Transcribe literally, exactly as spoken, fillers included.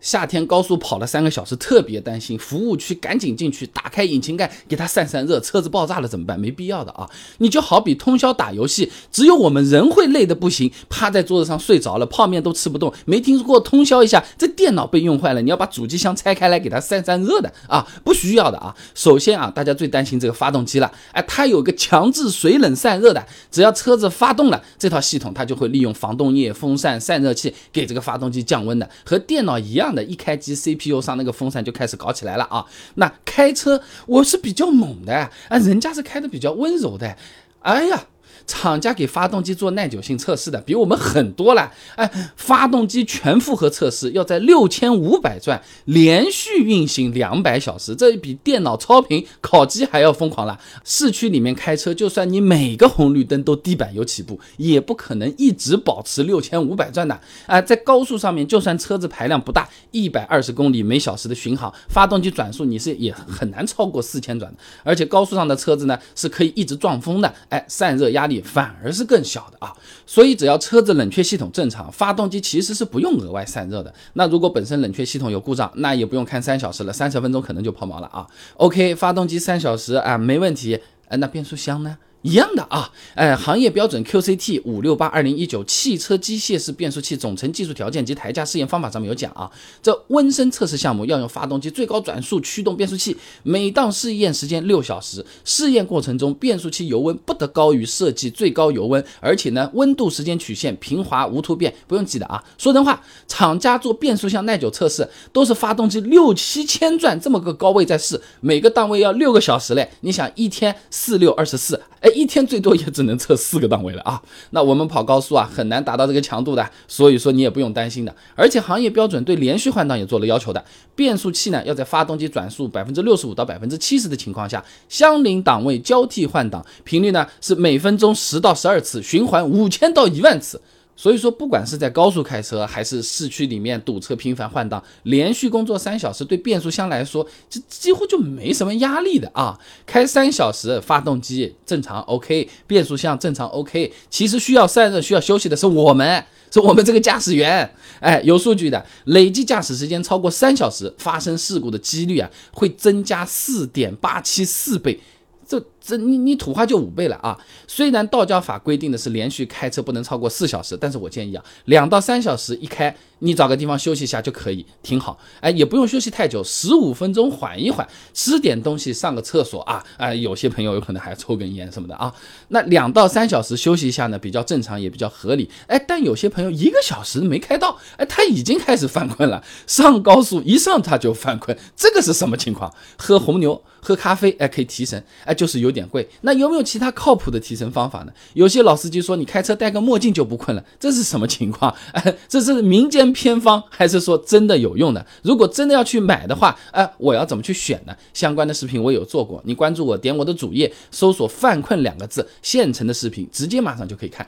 夏天高速跑了三个小时，特别担心，服务区赶紧进去，打开引擎盖给它散散热，车子爆炸了怎么办？没必要的啊！你就好比通宵打游戏，只有我们人会累得不行，趴在桌子上睡着了，泡面都吃不动。没听过通宵一下，这电脑被用坏了，你要把主机箱拆开来给它散散热的啊，不需要的啊。首先啊，大家最担心这个发动机了，哎，它有个强制水冷散热的，只要车子发动了，这套系统它就会利用防冻液、风扇、散热器给这个发动机降温的，和电脑一样。一开机 C P U 上那个风扇就开始搞起来了啊！那开车我是比较猛的啊，人家是开的比较温柔的。哎呀，厂家给发动机做耐久性测试的比我们很多了。哎，发动机全负荷测试要在六千五百转连续运行两百小时，这比电脑超频、烤鸡还要疯狂了。市区里面开车，就算你每个红绿灯都地板油起步，也不可能一直保持六千五百转的。啊，在高速上面，就算车子排量不大，一百二十公里每小时的巡航，发动机转速你是也很难超过四千转的。而且高速上的车子呢，是可以一直撞风的。哎，散热压力反而是更小的啊，所以只要车子冷却系统正常，发动机其实是不用额外散热的。那如果本身冷却系统有故障，那也不用看三小时了，三十分钟可能就抛锚了啊。OK， 发动机三小时啊没问题，呃、那变速箱呢？一样的啊，呃，行业标准 Q C T 五六八二零一九汽车机械式变速器总成技术条件及台架试验方法上面有讲啊，这温升测试项目要用发动机最高转速驱动变速器，每档试验时间六小时，试验过程中变速器油温不得高于设计最高油温，而且呢，温度时间曲线平滑无突变，不用记得啊。说真话，厂家做变速箱耐久测试都是发动机六七千转这么个高位在试，每个档位要六个小时嘞，你想一天四六二十四，哎。一天最多也只能测四个档位了啊，那我们跑高速啊很难达到这个强度的，所以说你也不用担心的。而且行业标准对连续换挡也做了要求的，变速器呢要在发动机转速 百分之六十五 到 百分之七十 的情况下，相邻档位交替换挡，频率呢是每分钟十到十二次，循环五千到一万次。所以说不管是在高速开车还是市区里面堵车频繁换挡，连续工作三小时对变速箱来说这几乎就没什么压力的啊。开三小时发动机正常 OK， 变速箱正常 OK， 其实需要散热需要休息的是我们是我们这个驾驶员。哎，有数据的，累计驾驶时间超过三小时发生事故的几率啊会增加 四点八七四倍，这这你你土话就五倍了啊！虽然道交法规定的是连续开车不能超过四小时，但是我建议啊，两到三小时一开，你找个地方休息一下就可以，挺好。哎，也不用休息太久，十五分钟缓一缓，吃点东西，上个厕所啊啊、哎！有些朋友有可能还抽根烟什么的啊。那两到三小时休息一下呢，比较正常，也比较合理。哎，但有些朋友一个小时没开到，哎，他已经开始犯困了，上高速一上他就犯困，这个是什么情况？喝红牛，喝咖啡，哎，可以提神，哎，就是有点。贵，那有没有其他靠谱的提神方法呢？有些老司机说你开车戴个墨镜就不困了，这是什么情况？哎，这是民间偏方还是说真的有用的？如果真的要去买的话，哎，我要怎么去选呢？相关的视频我有做过，你关注我，点我的主页，搜索犯困两个字，现成的视频直接马上就可以看。